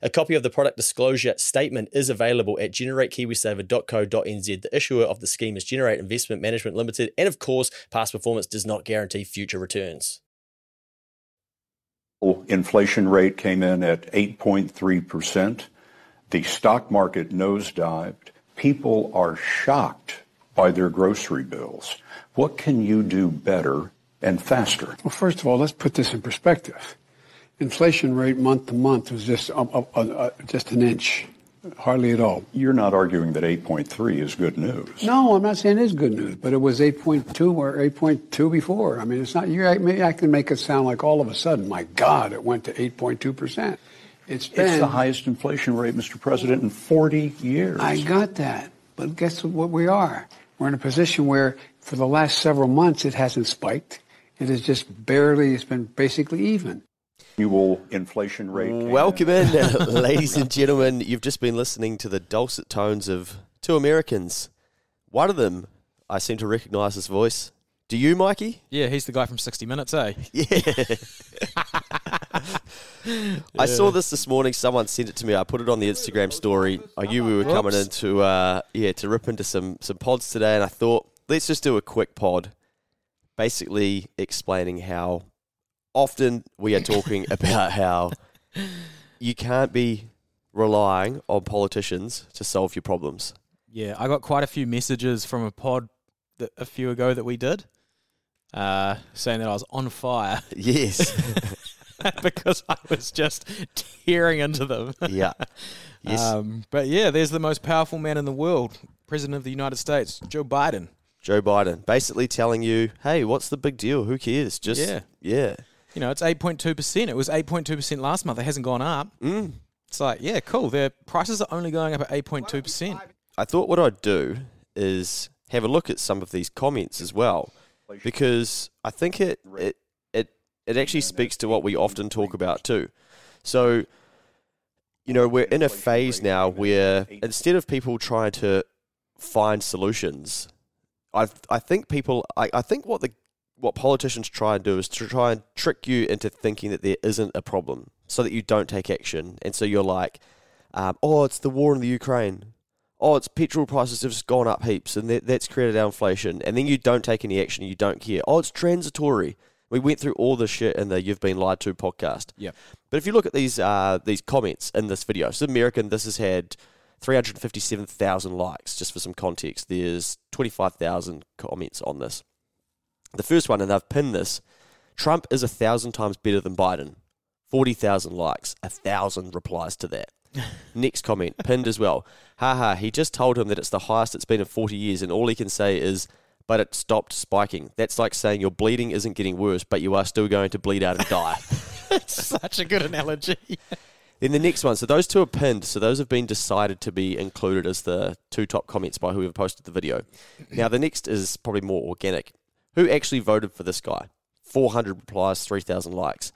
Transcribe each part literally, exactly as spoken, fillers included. A copy of the product disclosure statement is available at generate kiwisaver dot co dot n z. The issuer of the scheme is Generate Investment Management Limited, and of course, past performance does not guarantee future returns. Inflation rate came in at eight point three percent. The stock market nosedived. People are shocked by their grocery bills. What can you do better and faster? Well, first of all, let's put this in perspective. Inflation rate month to month was just um, uh, uh, just an inch, hardly at all. You're not arguing that eight point three is good news. No, I'm not saying it is good news, but it was eight point two or eight point two before. I mean, it's not. You, I, maybe I can make it sound like all of a sudden, my God, it went to eight point two percent. It's been, it's the highest inflation rate, Mister President, in forty years. I got that, but guess what we are? We're in a position where, for the last several months, it hasn't spiked. It has just barely. It's been basically even. You will inflation rate. Welcome in, ladies and gentlemen. You've just been listening to the dulcet tones of two Americans. One of them, I seem to recognise his voice. Do you, Mikey? Yeah, he's the guy from sixty minutes, eh? Yeah. yeah. I saw this this morning. Someone sent it to me. I put it on the Instagram story. I knew we were Whoops. coming in to, uh, yeah, to rip into some, some pods today, and I thought, let's just do a quick pod, basically explaining how often we are talking about how you can't be relying on politicians to solve your problems. Yeah, I got quite a few messages from a pod that a few ago that we did uh, saying that I was on fire. Yes. Because I was just tearing into them. Yeah. Yes. Um, but yeah, there's the most powerful man in the world, President of the United States, Joe Biden. Joe Biden, basically telling you, hey, what's the big deal? Who cares? Just, yeah. yeah. You know, it's eight point two percent. It was eight point two percent last month. It hasn't gone up. Mm. It's like, yeah, cool. Their prices are only going up at eight point two percent. I thought what I'd do is have a look at some of these comments as well, because I think it it it, it actually speaks to what we often talk about too. So, you know, we're in a phase now where instead of people trying to find solutions, I I think people I, I think what the What politicians try and do is to try and trick you into thinking that there isn't a problem so that you don't take action. And so you're like, um, oh, it's the war in the Ukraine. Oh, it's petrol prices have just gone up heaps and that, that's created inflation. And then you don't take any action. You don't care. Oh, it's transitory. We went through all this shit in the You've Been Lied To podcast. Yeah. But if you look at these uh, these comments in this video, so American, this has had three hundred fifty-seven thousand likes, just for some context. There's twenty-five thousand comments on this. The first one, and I've pinned this, Trump is a thousand times better than Biden. forty thousand likes, a thousand replies to that. Next comment, pinned as well. Haha, he just told him that it's the highest it's been in forty years, and all he can say is, but it stopped spiking. That's like saying your bleeding isn't getting worse, but you are still going to bleed out and die. It's such a good analogy. Then the next one, so those two are pinned, so those have been decided to be included as the two top comments by whoever posted the video. Now the next is probably more organic. Who actually voted for this guy? four hundred replies, three thousand likes.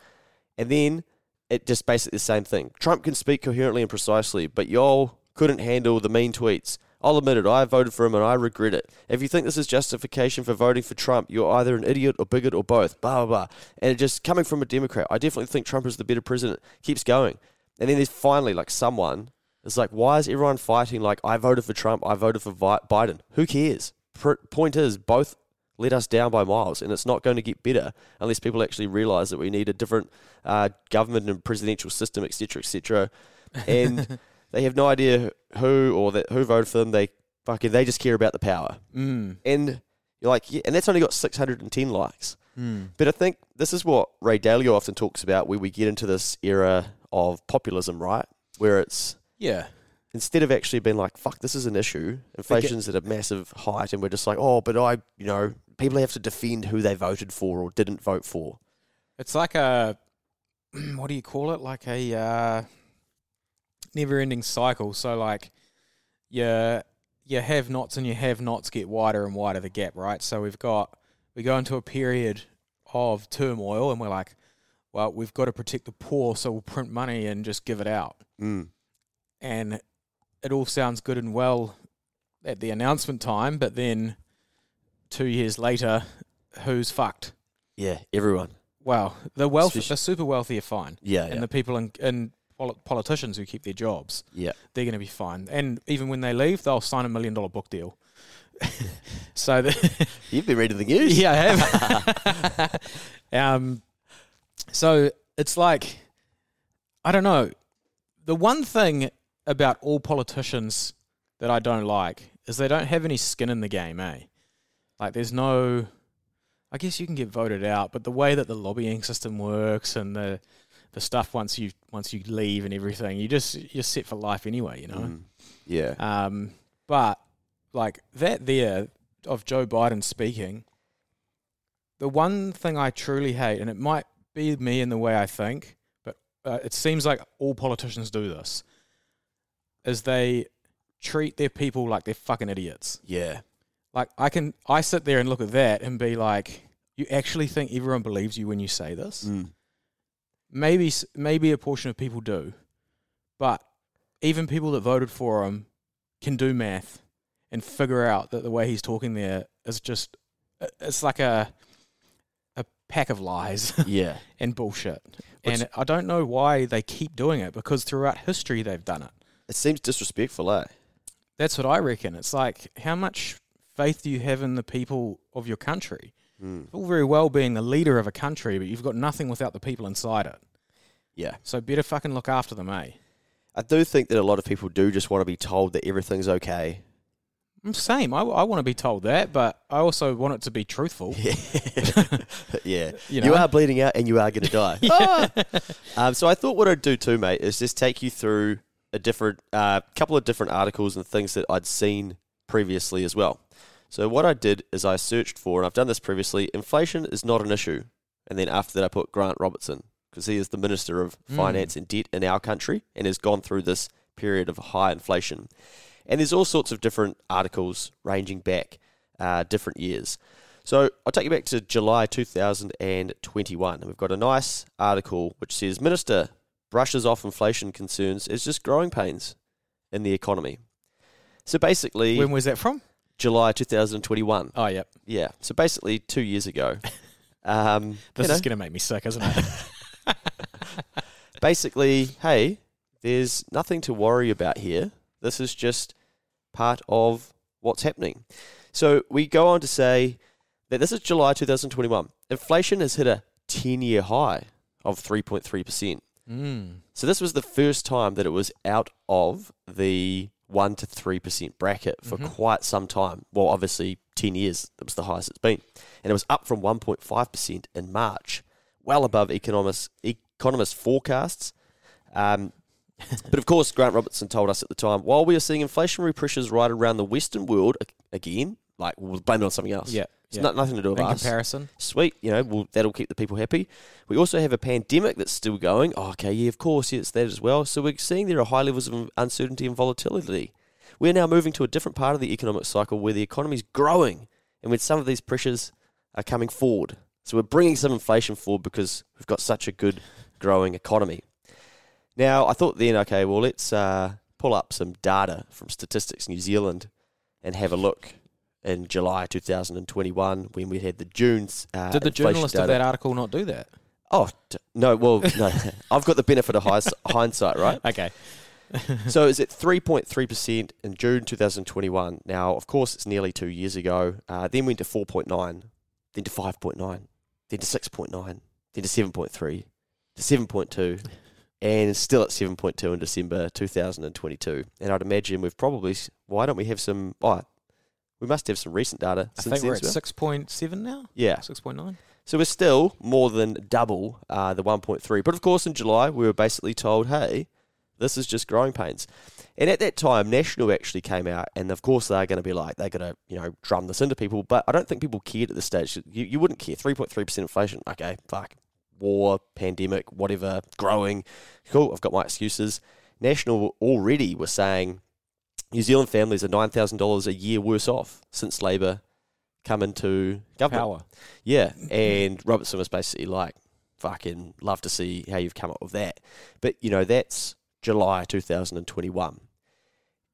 And then it just basically the same thing. Trump can speak coherently and precisely, but y'all couldn't handle the mean tweets. I'll admit it, I voted for him and I regret it. If you think this is justification for voting for Trump, you're either an idiot or bigot or both, blah, blah, blah. And it just coming from a Democrat, I definitely think Trump is the better president. Keeps going. And then there's finally like someone, it's like, why is everyone fighting like I voted for Trump, I voted for Biden? Who cares? P- point is, both let us down by miles, and it's not going to get better unless people actually realise that we need a different uh, government and presidential system, et cetera, et cetera. And they have no idea who or that who voted for them. They fucking they just care about the power. Mm. And you're like, yeah, and that's only got six hundred ten likes. Mm. But I think this is what Ray Dalio often talks about, where we get into this era of populism, right? Where it's yeah, instead of actually being like, fuck, this is an issue, inflation's at a massive height, and we're just like, oh, but I, you know, people have to defend who they voted for or didn't vote for. It's like a, what do you call it? Like a uh, never-ending cycle. So like, your, your have-nots and your have-nots get wider and wider, the gap, right? So we've got, we go into a period of turmoil and we're like, well, we've got to protect the poor, so we'll print money and just give it out. Mm. And it all sounds good and well at the announcement time, but then two years later, who's fucked? Yeah, everyone. Well, the wealth, Especially. the super wealthy are fine. Yeah, and yeah. the people in, in polit- politicians who keep their jobs, yeah, they're going to be fine. And even when they leave, they'll sign a million dollar book deal. So the you've been reading the news, yeah, I have. um, so it's like, I don't know. The one thing about all politicians that I don't like is they don't have any skin in the game, eh? Like, there's no... I guess you can get voted out, but the way that the lobbying system works and the the stuff once you once you leave and everything, you just, you're set for life anyway, you know? Mm. Yeah. Um, but, like, that there of Joe Biden speaking, the one thing I truly hate, and it might be me in the way I think, but uh, it seems like all politicians do this, is they treat their people like they're fucking idiots. Yeah. Like, I can, I sit there and look at that and be like, you actually think everyone believes you when you say this? Mm. Maybe, maybe a portion of people do, but even people that voted for him can do math and figure out that the way he's talking there is just, it's like a, a pack of lies. Yeah. And bullshit. Which, and I don't know why they keep doing it, because throughout history they've done it. It seems disrespectful, eh? That's what I reckon. It's like, how much faith do you have in the people of your country? Mm. It's all very well being the leader of a country, but you've got nothing without the people inside it. Yeah. So better fucking look after them, eh? I do think that a lot of people do just want to be told that everything's okay. Same. I, I want to be told that, but I also want it to be truthful. Yeah. Yeah. You know? You are bleeding out and you are going to die. Yeah. ah! um, so I thought what I'd do too, mate, is just take you through a different uh, couple of different articles and things that I'd seen previously as well. So what I did is I searched for, and I've done this previously, inflation is not an issue. And then after that I put Grant Robertson, because he is the Minister of mm. Finance and Debt in our country and has gone through this period of high inflation. And there's all sorts of different articles ranging back uh, different years. So I'll take you back to July two thousand twenty-one. And we've got a nice article which says, Minister brushes off inflation concerns as just growing pains in the economy. So basically... When was that from? July two thousand twenty-one. Oh, yeah. Yeah. So basically two years ago. Um, this you know, is going to make me sick, isn't it? Basically, hey, there's nothing to worry about here. This is just part of what's happening. So we go on to say that this is July two thousand twenty-one. Inflation has hit a ten-year high of three point three percent. Mm. So this was the first time that it was out of the one to three percent bracket for mm-hmm. quite some time. Well, obviously ten years it was the highest it's been, and it was up from one point five percent in March, well above economists economists forecasts. Um, but of course, Grant Robertson told us at the time, while we are seeing inflationary pressures right around the Western world again, like we'll blame it on something else. Yeah, it's yeah. not nothing to do with in us. Comparison, sweet, you know, well, that'll keep the people happy. We also have a pandemic that's still going. Oh, okay, yeah, of course, yeah, it's that as well. So we're seeing there are high levels of uncertainty and volatility. We're now moving to a different part of the economic cycle where the economy is growing, and when some of these pressures are coming forward, so we're bringing some inflation forward because we've got such a good growing economy. Now, I thought then, okay, well, let's uh, pull up some data from Statistics New Zealand and have a look. In July two thousand twenty-one, when we had the June uh, did the journalist data. Of that article not do that? Oh, t- no, well, no. I've got the benefit of his- hindsight, right? Okay. So it's at three point three percent in June two thousand twenty-one. Now, of course, it's nearly two years ago. Uh, then went to four point nine, then to five point nine, then to six point nine, then to seven point three, to seven point two, and still at seven point two in December two thousand twenty-two. And I'd imagine we've probably... Why don't we have some... Oh, we must have some recent data. I since think we're at six point seven now? Yeah. six point nine. So we're still more than double uh, the one point three. But of course in July we were basically told, hey, This is just growing pains. And at that time, National actually came out, and of course they're going to be like, they're going to, you know, drum this into people, but I don't think people cared at this stage. You, you wouldn't care. three point three percent inflation. Okay, fuck. War, pandemic, whatever, growing. Cool, I've got my excuses. National already were saying New Zealand families are nine thousand dollars a year worse off since Labour come into government. Power. Yeah, and Robertson was basically like, fucking love to see how you've come up with that. But, you know, that's July two thousand twenty-one.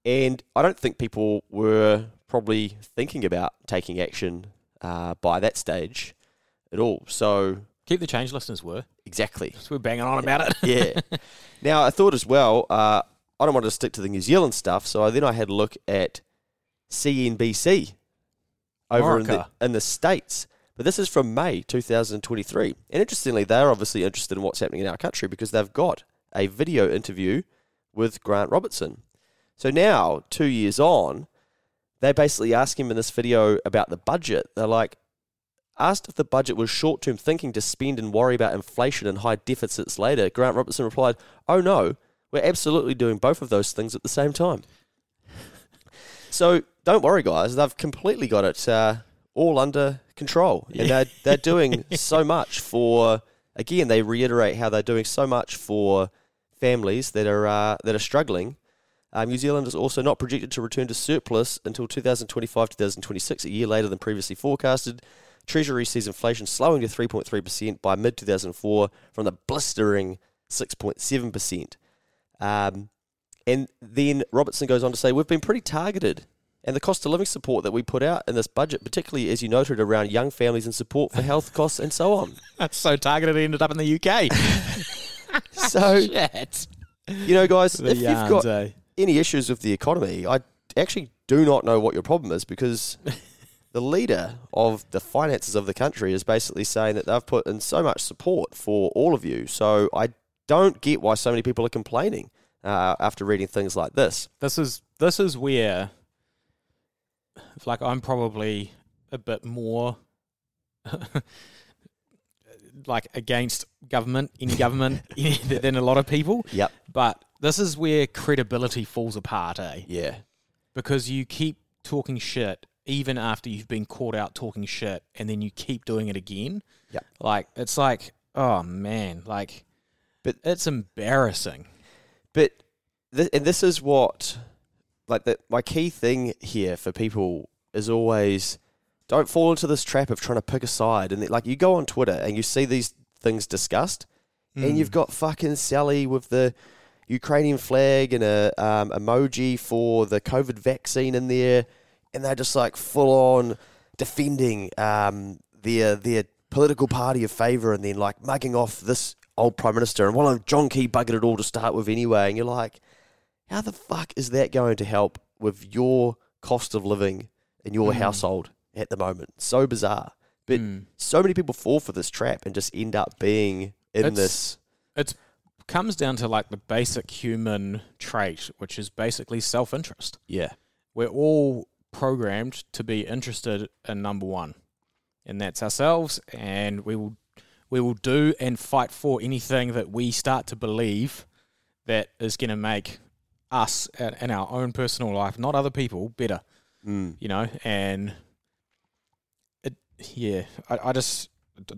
And I don't think people were probably thinking about taking action uh, by that stage at all. So keep the change, listeners were. Exactly. So we're banging on about it. Yeah. Now, I thought as well, uh, I don't want to stick to the New Zealand stuff, so then I had a look at C N B C over in the, in the States. But this is from May two thousand twenty-three. And interestingly, they're obviously interested in what's happening in our country because they've got a video interview with Grant Robertson. So now, two years on, they basically ask him in this video about the budget. They're like, asked if the budget was short-term thinking to spend and worry about inflation and high deficits later, Grant Robertson replied, oh no, we're absolutely doing both of those things at the same time. So don't worry, guys. They've completely got it uh, all under control. And they're, they're doing so much for, again, they reiterate how they're doing so much for families that are uh, that are struggling. Um, New Zealand is also not projected to return to surplus until two thousand twenty-five to two thousand twenty-six, a year later than previously forecasted. Treasury sees inflation slowing to three point three percent by mid two thousand four from the blistering six point seven percent. Um, and then Robertson goes on to say, we've been pretty targeted, and the cost of living support that we put out in this budget, particularly, as you noted, around young families and support for health costs and so on. That's so targeted, it ended up in the U K. So, shit. You know, guys, the if yarns, you've got eh? any issues with the economy, I actually do not know what your problem is, because the leader of the finances of the country is basically saying that they've put in so much support for all of you. So I don't get why so many people are complaining uh, after reading things like this. This is this is where, like, I'm probably a bit more like against government, any government, than a lot of people. Yep. But this is where credibility falls apart, eh? Yeah. Because you keep talking shit even after you've been caught out talking shit, and then you keep doing it again. Yeah. Like, it's like, oh, man, like, but it's embarrassing. But, th- and this is what, like, the, my key thing here for people is always, don't fall into this trap of trying to pick a side. And, like, you go on Twitter and you see these things discussed, mm. and you've got fucking Sally with the Ukrainian flag and a um, emoji for the COVID vaccine in there. And they're just like full on defending um, their their political party of favour, and then like mugging off this old Prime Minister. And well, John Key buggered it all to start with anyway. And you're like, how the fuck is that going to help with your cost of living in your mm. household at the moment? So bizarre. But mm. so many people fall for this trap and just end up being in it's, this. It comes down to like the basic human trait, which is basically self-interest. Yeah. We're all programmed to be interested in number one, and that's ourselves, and we will we will do and fight for anything that we start to believe that is going to make us in our own personal life, not other people, better. mm. You know, and it, yeah I, I just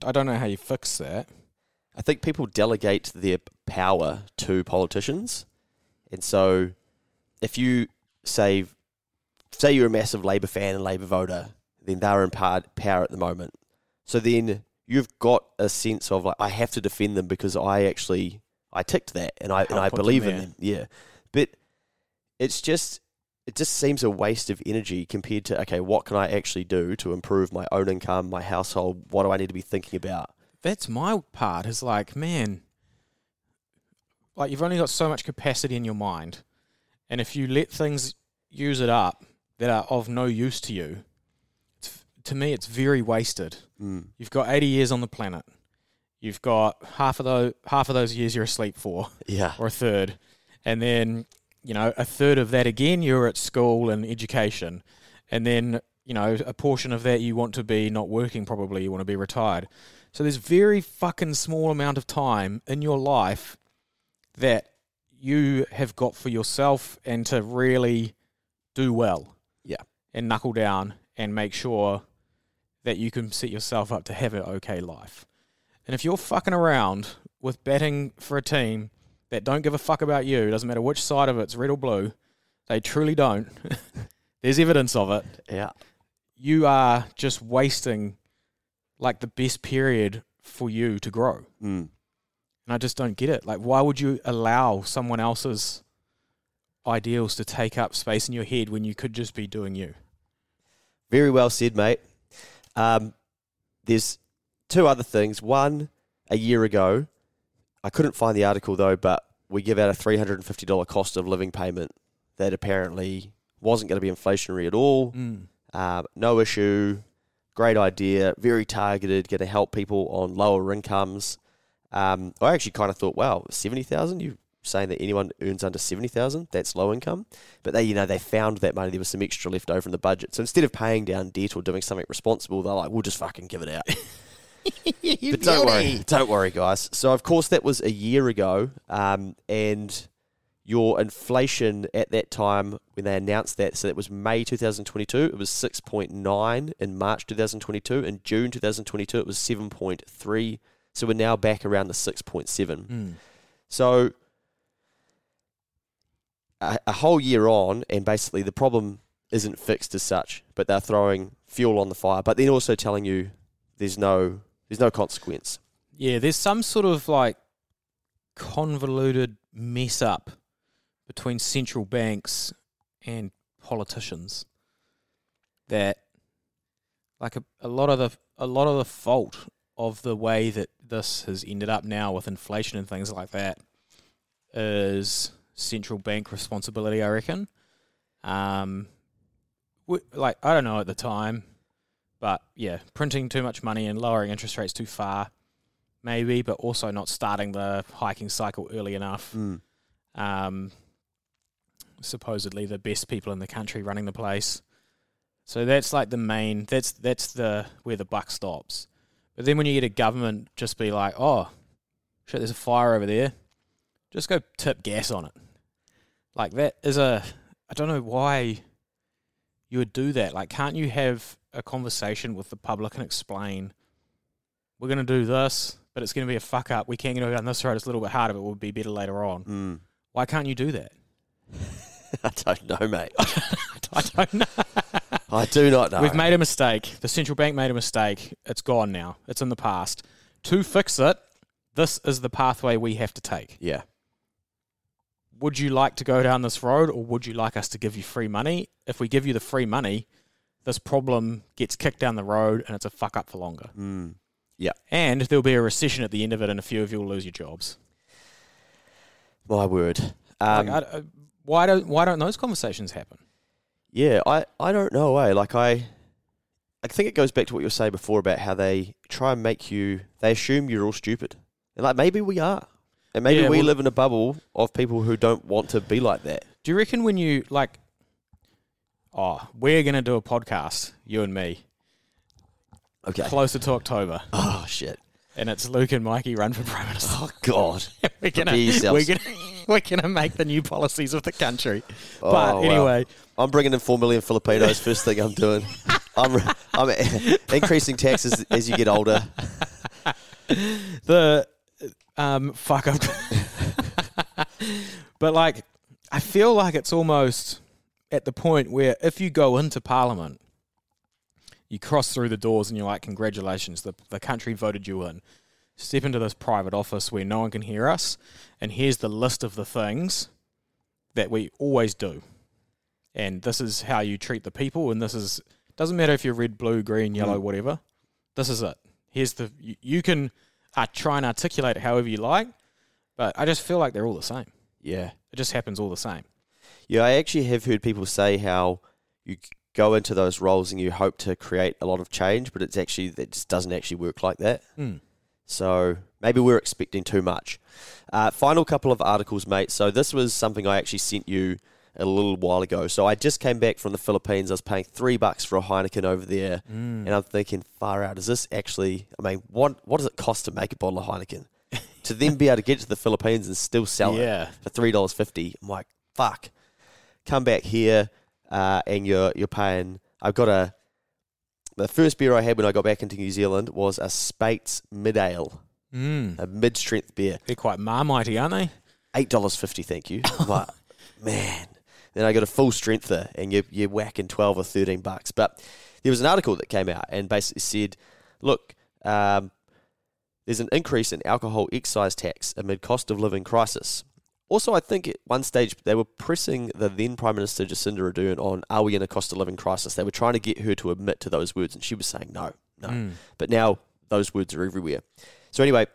I don't know how you fix that. I think people delegate their power to politicians, and so if you say Say you're a massive Labour fan and Labour voter, then they're in power at the moment. So then you've got a sense of like, I have to defend them because I actually I ticked that and I I'll and I believe in them. Yeah, but it's just it just seems a waste of energy compared to, okay, what can I actually do to improve my own income, my household? What do I need to be thinking about? That's my part. Is like, man, like you've only got so much capacity in your mind, and if you let things use it up that are of no use to you, it's, to me, it's very wasted. Mm. You've got eighty years on the planet. You've got half of those half of those years you're asleep for, yeah, or a third, and then you know a third of that again you're at school and education, and then you know a portion of that you want to be not working probably, you want to be retired. So there's very fucking small amount of time in your life that you have got for yourself and to really do well. Yeah. And knuckle down and make sure that you can set yourself up to have an okay life. And if you're fucking around with batting for a team that don't give a fuck about you, doesn't matter which side of it's red or blue, they truly don't. There's evidence of it. Yeah. You are just wasting like the best period for you to grow. Mm. And I just don't get it. Like, why would you allow someone else's ideals to take up space in your head when you could just be doing you? Very well said, mate. Um, there's two other things. One, a year ago, I couldn't find the article though, but we give out a three hundred fifty dollars cost of living payment that apparently wasn't going to be inflationary at all. Mm. Um, no issue. Great idea. Very targeted. Going to help people on lower incomes. Um, I actually kind of thought, wow, seventy thousand dollars? You're saying that anyone earns under seventy thousand dollars? That's low income. But they, you know, they found that money. There was some extra left over in the budget. So instead of paying down debt or doing something responsible, they're like, we'll just fucking give it out. But don't worry, don't worry, guys. So, of course, that was a year ago, um, and your inflation at that time when they announced that, so that was May twenty twenty-two, it was six point nine. In March twenty twenty-two, in June twenty twenty-two, it was seven point three. So we're now back around the six point seven. Mm. So a, a whole year on, and basically the problem isn't fixed as such, but they're throwing fuel on the fire, but then also telling you there's no... There's no consequence. Yeah, there's some sort of like convoluted mess up between central banks and politicians that like a, a lot of the a lot of the fault of the way that this has ended up now with inflation and things like that is central bank responsibility, I reckon. Um, we, like I don't know at the time. But, yeah, printing too much money and lowering interest rates too far, maybe, but also not starting the hiking cycle early enough. Mm. Um, supposedly the best people in the country running the place. So that's like the main, that's that's the where the buck stops. But then when you get a government just be like, oh, shit, there's a fire over there. Just go tip gas on it. Like that is a, I don't know why you would do that. Like, can't you have a conversation with the public and explain, we're going to do this, but it's going to be a fuck up. We can't go down this road. It's a little bit harder, but we'll be better later on. Mm. Why can't you do that? I don't know, mate. I don't know. I do not know. We've made a mistake. The central bank made a mistake. It's gone now. It's in the past. To fix it, this is the pathway we have to take. Yeah. Would you like to go down this road, or would you like us to give you free money? If we give you the free money, this problem gets kicked down the road and it's a fuck up for longer. Mm. Yeah. And there'll be a recession at the end of it and a few of you will lose your jobs. My word. Um, like I, why don't why don't those conversations happen? Yeah, I, I don't know. Eh? Like I, I think it goes back to what you were saying before about how they try and make you, they assume you're all stupid. And like maybe we are. And maybe yeah, we well, live in a bubble of people who don't want to be like that. Do you reckon when you like... Oh, we're going to do a podcast, you and me. Okay. Closer to October. Oh, shit. And it's Luke and Mikey run for Prime Minister. Oh, God. we're going to we're gonna make the new policies of the country. Oh, but anyway. Wow. I'm bringing in four million Filipinos, first thing I'm doing. I'm, I'm increasing taxes as you get older. The, um, fuck up. But, like, I feel like it's almost... at the point where if you go into Parliament, you cross through the doors and you're like, congratulations, the, the country voted you in. Step into this private office where no one can hear us, and here's the list of the things that we always do. And this is how you treat the people, and this is, doesn't matter if you're red, blue, green, yellow, mm. whatever, this is it. Here's the, you, you can uh, try and articulate it however you like, but I just feel like they're all the same. Yeah. It just happens all the same. Yeah, I actually have heard people say how you go into those roles and you hope to create a lot of change, but it's actually it just doesn't actually work like that. Mm. So maybe we're expecting too much. Uh, final couple of articles, mate. So this was something I actually sent you a little while ago. So I just came back from the Philippines. I was paying three bucks for a Heineken over there, mm. and I'm thinking, far out, is this actually? I mean, what what does it cost to make a bottle of Heineken? to then be able to get to the Philippines and still sell yeah. it for three dollars fifty. I'm like, fuck. Come back here uh, and you're you're paying. I've got a, the first beer I had when I got back into New Zealand was a Spates Mid Ale, mm. a mid-strength beer. They're quite marmitey, aren't they? eight dollars fifty, thank you. I'm like, man. Then I got a full strengther and you're, you're whacking twelve or thirteen bucks. But there was an article that came out and basically said, look, um, there's an increase in alcohol excise tax amid cost of living crisis. Also, I think at one stage they were pressing the then Prime Minister Jacinda Ardern on, are we in a cost of living crisis? They were trying to get her to admit to those words and she was saying no, no. Mm. But now those words are everywhere. So anyway,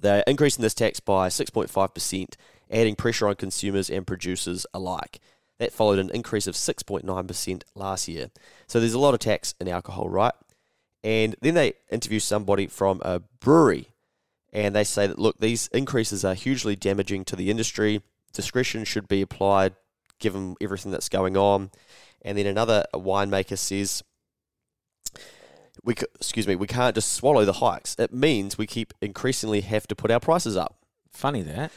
they're increasing this tax by six point five percent, adding pressure on consumers and producers alike. That followed an increase of six point nine percent last year. So there's a lot of tax in alcohol, right? And then they interview somebody from a brewery, and they say that, look, these increases are hugely damaging to the industry. Discretion should be applied given everything that's going on. And then another winemaker says, "We excuse me, we can't just swallow the hikes. It means we keep increasingly have to put our prices up." Funny that.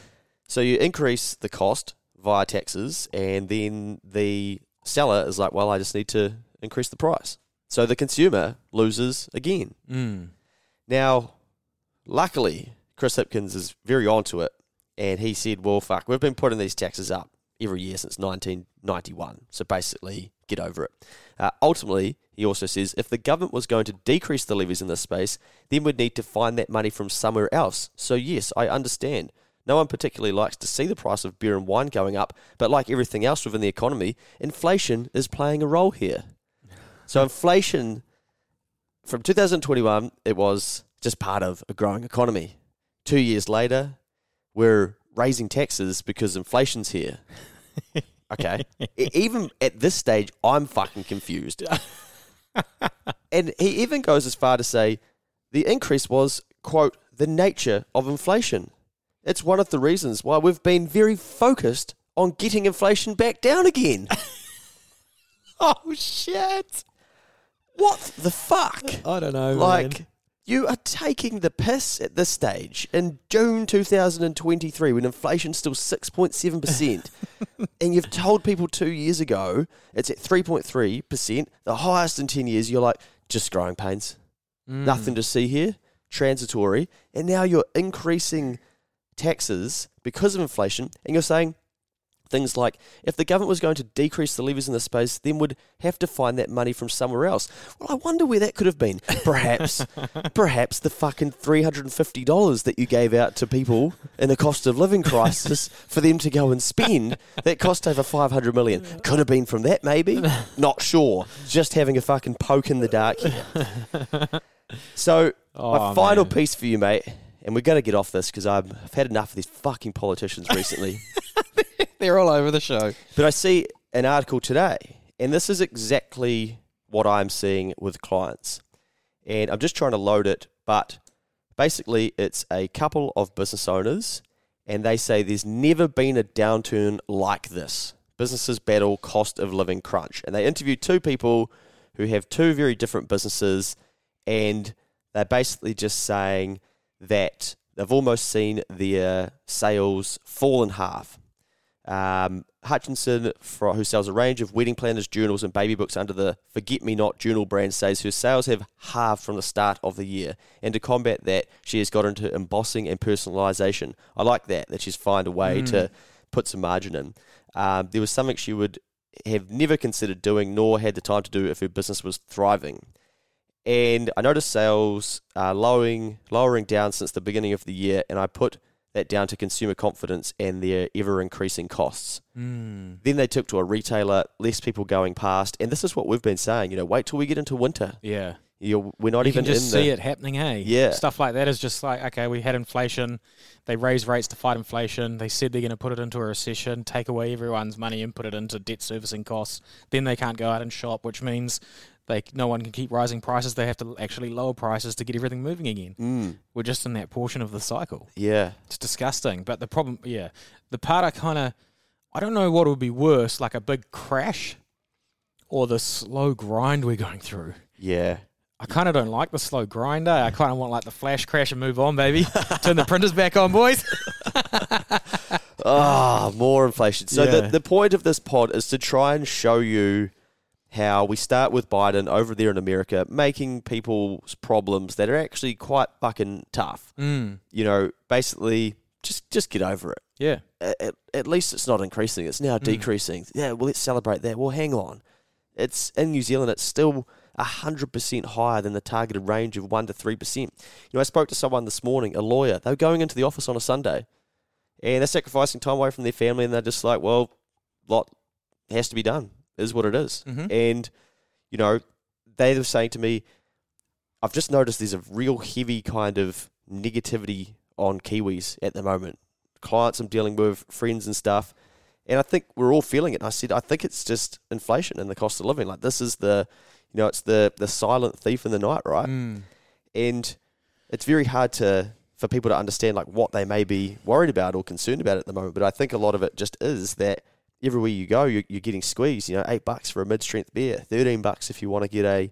So you increase the cost via taxes, and then the seller is like, well, I just need to increase the price. So the consumer loses again. Mm. Now, luckily, Chris Hipkins is very onto it, and he said, well, fuck, we've been putting these taxes up every year since nineteen ninety-one, so basically get over it. Uh, ultimately, he also says, if the government was going to decrease the levies in this space, then we'd need to find that money from somewhere else. So yes, I understand. No one particularly likes to see the price of beer and wine going up, but like everything else within the economy, inflation is playing a role here. So inflation, from two thousand twenty-one, it was just part of a growing economy. Two years later, we're raising taxes because inflation's here. Okay. Even at this stage, I'm fucking confused. And he even goes as far to say the increase was, quote, the nature of inflation. It's one of the reasons why we've been very focused on getting inflation back down again. Oh, shit. What the fuck? I don't know, like, man. You are taking the piss at this stage in June two thousand twenty-three when inflation's still six point seven percent and you've told people two years ago it's at three point three percent, the highest in ten years. You're like, just growing pains. Mm. Nothing to see here, transitory. And now you're increasing taxes because of inflation and you're saying things like, if the government was going to decrease the levies in this space, then we'd have to find that money from somewhere else. Well, I wonder where that could have been. Perhaps, perhaps the fucking three hundred fifty dollars that you gave out to people in the cost of living crisis for them to go and spend, that cost over five hundred million dollars. Could have been from that, maybe. Not sure. Just having a fucking poke in the dark here. So, oh, my final man. piece for you, mate, and we're going to get off this because I've had enough of these fucking politicians recently. They're all over the show. But I see an article today, and this is exactly what I'm seeing with clients. And I'm just trying to load it, but basically it's a couple of business owners, and they say there's never been a downturn like this. Businesses battle cost of living crunch. And they interviewed two people who have two very different businesses, and they're basically just saying that they've almost seen their sales fall in half. Um, Hutchinson, for, who sells a range of wedding planners, journals and baby books under the Forget Me Not journal brand, says her sales have halved from the start of the year, and to combat that she has got into embossing and personalisation. I like that, that she's found a way mm. to put some margin in. Um, there was something she would have never considered doing nor had the time to do if her business was thriving. And I noticed sales are lowering, lowering down since the beginning of the year, and I put that down to consumer confidence and their ever-increasing costs. Mm. Then they took to a retailer, less people going past, and this is what we've been saying, you know, wait till we get into winter. Yeah. You're, we're not you even can just in see the, it happening, hey? Yeah. Stuff like that is just like, okay, we had inflation, they raised rates to fight inflation, they said they're going to put it into a recession, take away everyone's money and put it into debt servicing costs, then they can't go out and shop, which means they no one can keep rising prices, they have to actually lower prices to get everything moving again. Mm. We're just in that portion of the cycle. Yeah. It's disgusting, but the problem, yeah, the part I kind of, I don't know what would be worse, like a big crash or the slow grind we're going through. Yeah. I kind of don't like the slow grinder. I kind of want like the flash crash and move on, baby. Turn the printers back on, boys. Ah, oh, more inflation. So yeah. the, the point of this pod is to try and show you how we start with Biden over there in America, making people's problems that are actually quite fucking tough. Mm. You know, basically, just just get over it. Yeah. At, at least it's not increasing. It's now mm. decreasing. Yeah, well, let's celebrate that. Well, hang on. It's in New Zealand, it's still one hundred percent higher than the targeted range of one percent to three percent. You know, I spoke to someone this morning, a lawyer. They were going into the office on a Sunday, and they're sacrificing time away from their family, and they're just like, well, lot has to be done. Is what it is. Mm-hmm. And, you know, they were saying to me, I've just noticed there's a real heavy kind of negativity on Kiwis at the moment. Clients I'm dealing with, friends and stuff. And I think we're all feeling it. And I said, I think it's just inflation and the cost of living. Like, this is the, you know, it's the, the silent thief in the night, right? Mm. And it's very hard to for people to understand, like, what they may be worried about or concerned about at the moment. But I think a lot of it just is that everywhere you go, you're, you're getting squeezed. You know, eight bucks for a mid-strength beer, thirteen bucks if you want to get a.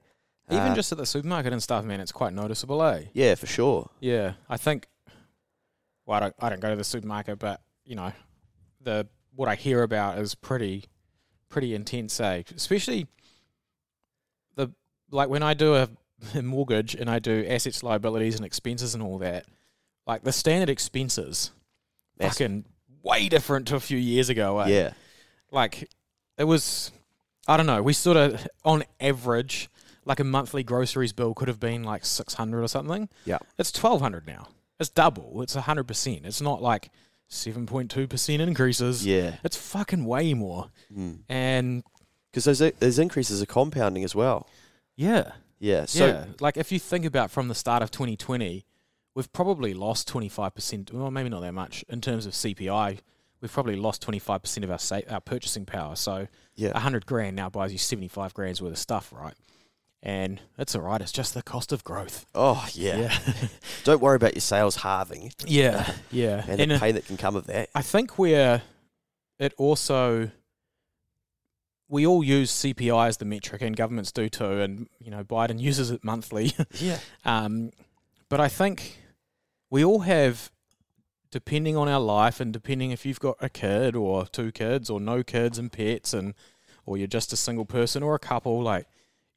Uh, Even just at the supermarket and stuff, man, it's quite noticeable, eh? Yeah, for sure. Yeah, I think. Well, I don't. I don't go to the supermarket, but you know, the what I hear about is pretty, pretty intense, eh? Especially the like when I do a, a mortgage and I do assets, liabilities, and expenses and all that. Like the standard expenses, that's fucking way different to a few years ago, eh? Yeah. Like, it was, I don't know, we sort of, on average, like a monthly groceries bill could have been like six hundred or something. Yeah. It's twelve hundred now. It's double. It's one hundred percent. It's not like seven point two percent increases. Yeah. It's fucking way more. Mm. And because those, those increases are compounding as well. Yeah. Yeah. So, yeah. Like, if you think about from the start of twenty twenty, we've probably lost twenty-five percent, well, maybe not that much, in terms of C P I. We've probably lost twenty-five percent of our sa- our purchasing power. So yeah. one hundred grand now buys you seventy-five grand's worth of stuff, right? And it's all right. It's just the cost of growth. Oh, yeah. yeah. Don't worry about your sales halving. Yeah, yeah. And, and the pain that can come of that. I think we're, it also, we all use C P I as the metric, and governments do too. And, you know, Biden uses it monthly. Yeah. um, But I think we all have, depending on our life and depending if you've got a kid or two kids or no kids and pets, and or you're just a single person or a couple, like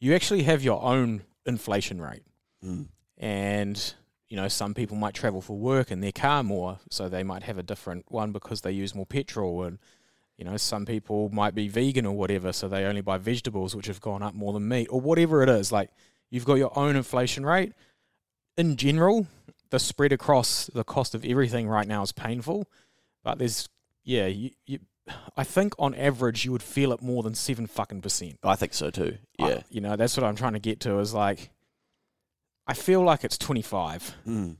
you actually have your own inflation rate. Mm. And, you know, some people might travel for work in their car more, so they might have a different one because they use more petrol. And, you know, some people might be vegan or whatever, so they only buy vegetables, which have gone up more than meat or whatever it is. Like, you've got your own inflation rate. In general, the spread across the cost of everything right now is painful, but there's, yeah, you, you, I think on average you would feel it more than seven fucking percent. I think so too, yeah. I, you know, that's what I'm trying to get to is like, I feel like it's twenty-five, mm.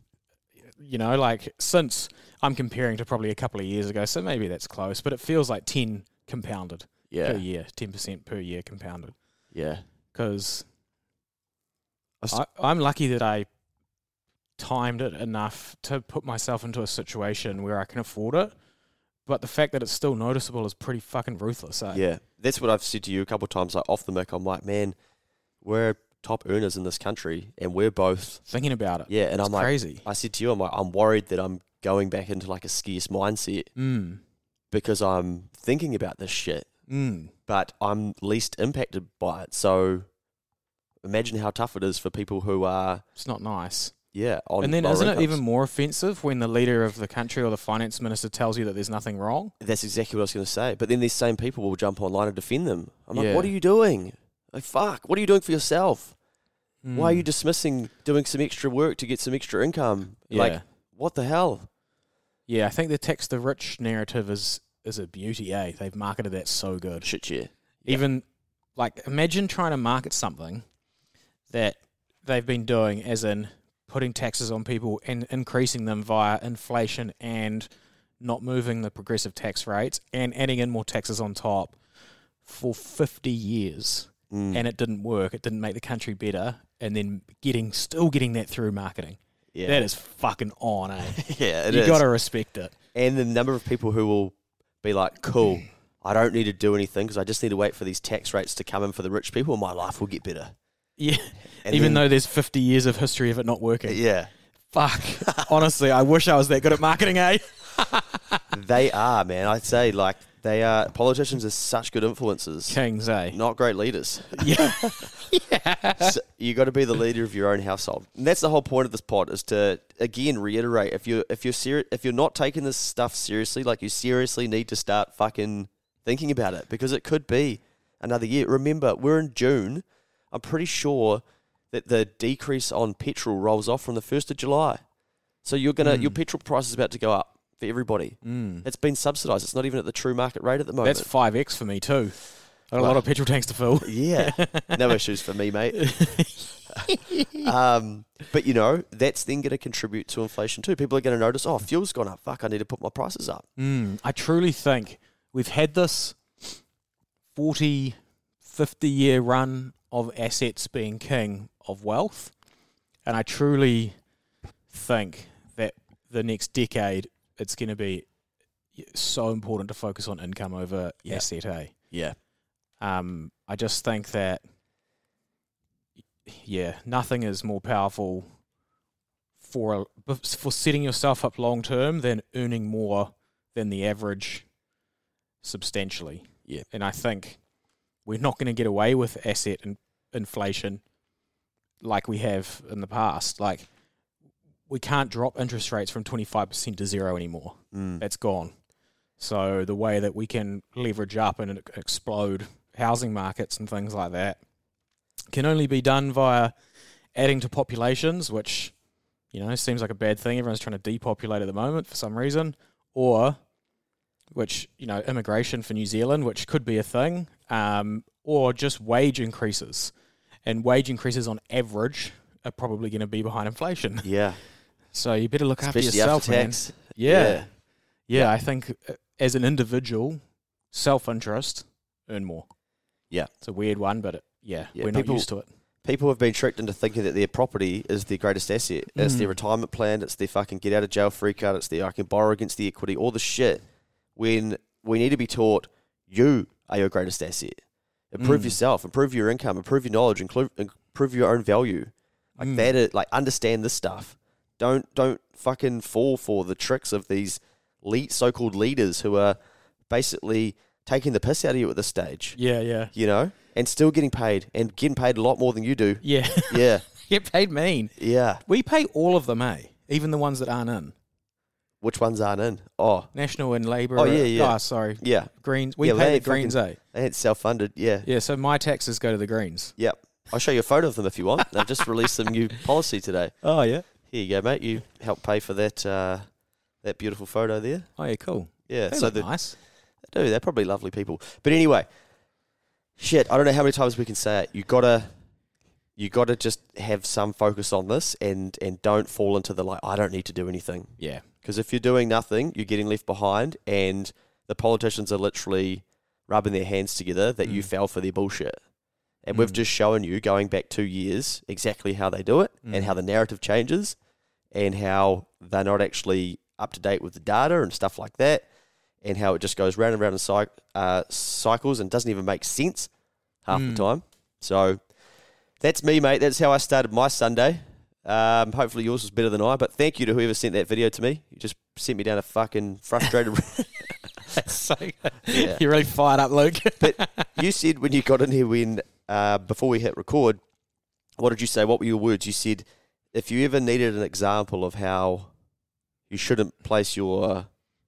you know, like since I'm comparing to probably a couple of years ago, so maybe that's close, but it feels like ten compounded yeah. per year, ten percent per year compounded. Yeah. Because st- I'm lucky that I timed it enough to put myself into a situation where I can afford it, but the fact that it's still noticeable is pretty fucking ruthless, eh? Yeah, that's what I've said to you a couple of times, like off the mic. I'm like, man, we're top earners in this country, and we're both thinking about it. Yeah, and it's I'm crazy. Like, I said to you, I'm like, I'm worried that I'm going back into like a scarce mindset mm. because I'm thinking about this shit, mm. but I'm least impacted by it. So imagine how tough it is for people who are. It's not nice. Yeah, on and then isn't incomes. It even more offensive when the leader of the country or the finance minister tells you that there's nothing wrong? That's exactly what I was going to say. But then these same people will jump online and defend them. I'm yeah. like, what are you doing? Like, fuck, what are you doing for yourself? Mm. Why are you dismissing doing some extra work to get some extra income? Yeah. Like, what the hell? Yeah, I think the tax the rich narrative is is a beauty, eh? They've marketed that so good. Shit, yeah. Even, yep. like, imagine trying to market something that they've been doing as in putting taxes on people and increasing them via inflation and not moving the progressive tax rates and adding in more taxes on top for fifty years. Mm. And it didn't work. It didn't make the country better. And then getting still getting that through marketing. Yeah. That is fucking on, eh? yeah, it you is. You got to respect it. And the number of people who will be like, cool, I don't need to do anything because I just need to wait for these tax rates to come in for the rich people and my life will get better. Yeah. And Even then, though there's fifty years of history of it not working. Yeah. Fuck. Honestly, I wish I was that good at marketing, eh? They are, man. I'd say, like, they are. Politicians are such good influencers. Kings, eh? Not great leaders. Yeah. Yeah. So you got to be the leader of your own household. And that's the whole point of this pod, is to, again, reiterate, if you're, if you're, seri- if you're not taking this stuff seriously, like, you seriously need to start fucking thinking about it, because it could be another year. Remember, we're in June. I'm pretty sure that the decrease on petrol rolls off from the first of July. So you're gonna mm. your petrol price is about to go up for everybody. Mm. It's been subsidised. It's not even at the true market rate at the moment. That's five X for me too. I got well, a lot of petrol tanks to fill. Yeah. No issues for me, mate. um, but, you know, that's then going to contribute to inflation too. People are going to notice, oh, fuel's gone up. Fuck, I need to put my prices up. Mm. I truly think we've had this forty, fifty-year run of assets being king of wealth. And I truly think that the next decade, it's going to be so important to focus on income over yeah. asset, eh? Yeah. Um, I just think that, yeah, nothing is more powerful for a, for setting yourself up long-term than earning more than the average substantially. Yeah. And I think we're not going to get away with asset in- inflation like we have in the past. Like, we can't drop interest rates from twenty-five percent to zero anymore. Mm. That's gone. So the way that we can leverage up and explode housing markets and things like that can only be done via adding to populations, which, you know, seems like a bad thing. Everyone's trying to depopulate at the moment for some reason. Or, which, you know, immigration for New Zealand, which could be a thing. Um, or just wage increases. And wage increases on average are probably going to be behind inflation. Yeah. So you better look Especially after yourself, after tax. man. Yeah. yeah. Yeah, I think as an individual, self-interest, earn more. Yeah. It's a weird one, but it, yeah, yeah, we're people, not used to it. People have been tricked into thinking that their property is their greatest asset. Mm. It's their retirement plan. It's their fucking get-out-of-jail-free card. It's their I can borrow against the equity, all the shit. When we need to be taught, you are your greatest asset. Improve mm. yourself. Improve your income. Improve your knowledge. Include, improve your own value. Like mm. that, like, understand this stuff. Don't don't fucking fall for the tricks of these lead, so-called leaders who are basically taking the piss out of you at this stage. Yeah, yeah. You know? And still getting paid. And getting paid a lot more than you do. Yeah. Yeah. Get paid mean. Yeah. We pay all of them, eh? Even the ones that aren't in. Which ones aren't in? Oh. National and Labour. Oh, yeah, yeah. Oh, sorry. Yeah. Greens. We yeah, pay the Greens, fucking, eh? They ain't self-funded, yeah. Yeah, so my taxes go to the Greens. Yep. I'll show you a photo of them if you want. They've just released some new policy today. Oh, yeah. Here you go, mate. You helped pay for that... Uh, That beautiful photo there. Oh, yeah, cool. Yeah. They so look the, nice. They do. They're probably lovely people. But anyway, shit, I don't know how many times we can say it. You gotta, you gotta just have some focus on this and, and don't fall into the, like, I don't need to do anything. Yeah. Because if you're doing nothing, you're getting left behind, and the politicians are literally rubbing their hands together that mm. you fell for their bullshit. And mm. we've just shown you, going back two years, exactly how they do it mm. and how the narrative changes and how they're not actually up to date with the data and stuff like that, and how it just goes round and round in cy- uh, cycles and doesn't even make sense half mm. the time. So that's me, mate. That's how I started my Sunday. Um, hopefully yours was better than I, but thank you to whoever sent that video to me. You just sent me down a fucking frustrated... That's so good. Yeah. You're really fired up, Luke. But you said when you got in here, when uh, before we hit record, what did you say? What were your words? You said, if you ever needed an example of how... you shouldn't place your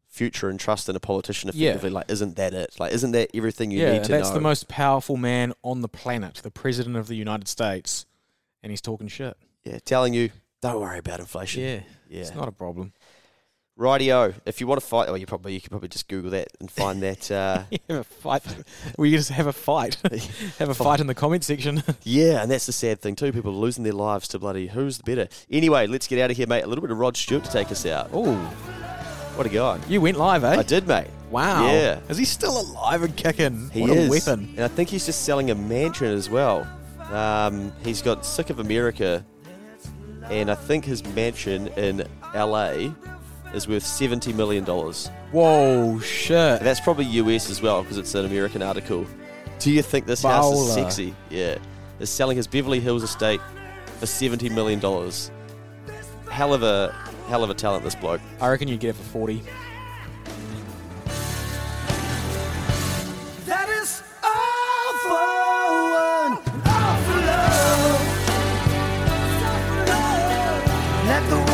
future and trust in a politician effectively. Yeah. Like, isn't that it? Like, isn't that everything you yeah, need to know? Yeah, that's the most powerful man on the planet, the President of the United States, and he's talking shit. Yeah, telling you, don't worry about inflation. Yeah, yeah. It's not a problem. Rightio, if you want to fight, well, you probably you could probably just Google that and find that. Uh, yeah, fight. We just have a fight. have a fight in the comment section. Yeah, and that's the sad thing too. People are losing their lives to bloody who's the better. Anyway, let's get out of here, mate. A little bit of Rod Stewart to take us out. Ooh, what a guy! You went live, eh? I did, mate. Wow. Yeah. Is he still alive and kicking? He what is. What a weapon! And I think he's just selling a mansion as well. Um, he's got sick of America, and I think his mansion in L A is worth seventy million dollars. Whoa, shit. And that's probably U S as well, because it's an American article. Do you think this Bowler. house is sexy? Yeah. is selling his Beverly Hills estate for seventy million dollars. Hell of a, hell of a talent, this bloke. I reckon you'd get it for forty. Let the